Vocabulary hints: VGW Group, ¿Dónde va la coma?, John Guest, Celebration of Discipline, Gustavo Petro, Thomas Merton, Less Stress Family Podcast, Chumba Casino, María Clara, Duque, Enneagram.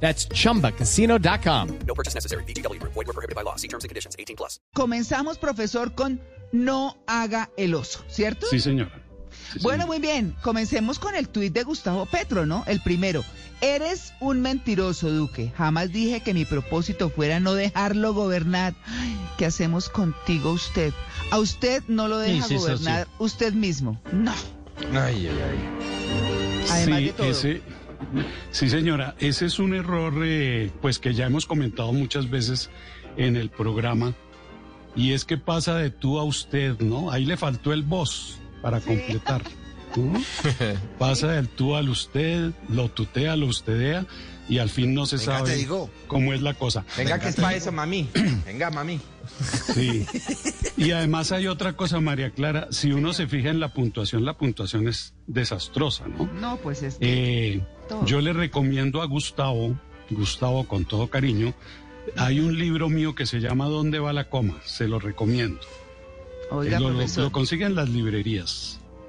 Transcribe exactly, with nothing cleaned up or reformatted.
That's chumba casino dot com. No purchase necessary. V G W Group. Void where prohibited by law. See terms and conditions. eighteen plus. Comenzamos, profesor, con no haga el oso, ¿cierto? Sí, señora. Sí, bueno, señora. Muy bien. Comencemos con el tuit de Gustavo Petro, ¿no? El primero. Eres un mentiroso, Duque. Jamás dije que mi propósito fuera no dejarlo gobernar. Ay, ¿qué hacemos contigo, usted? A usted no lo deja sí, gobernar sí, sí. Usted mismo. No. Ay, ay, ay. Además sí, de todo. Ese... Sí, señora, ese es un error eh, pues que ya hemos comentado muchas veces en el programa, y es que pasa de tú a usted, ¿no? Ahí le faltó el vos para sí. completar, ¿no? Pasa del tú al usted, lo tutea, lo ustedea, y al fin no se Venga, sabe te digo. cómo es la cosa. Venga, Venga que es para eso, mami. Venga, mami. Sí. Y además hay otra cosa, María Clara, si uno se fija en la puntuación, la puntuación es desastrosa, ¿no? No, pues es que... Eh, yo le recomiendo a Gustavo, Gustavo con todo cariño, hay un libro mío que se llama ¿Dónde va la coma? Se lo recomiendo. Oiga, lo, lo, lo consiguen las libreas.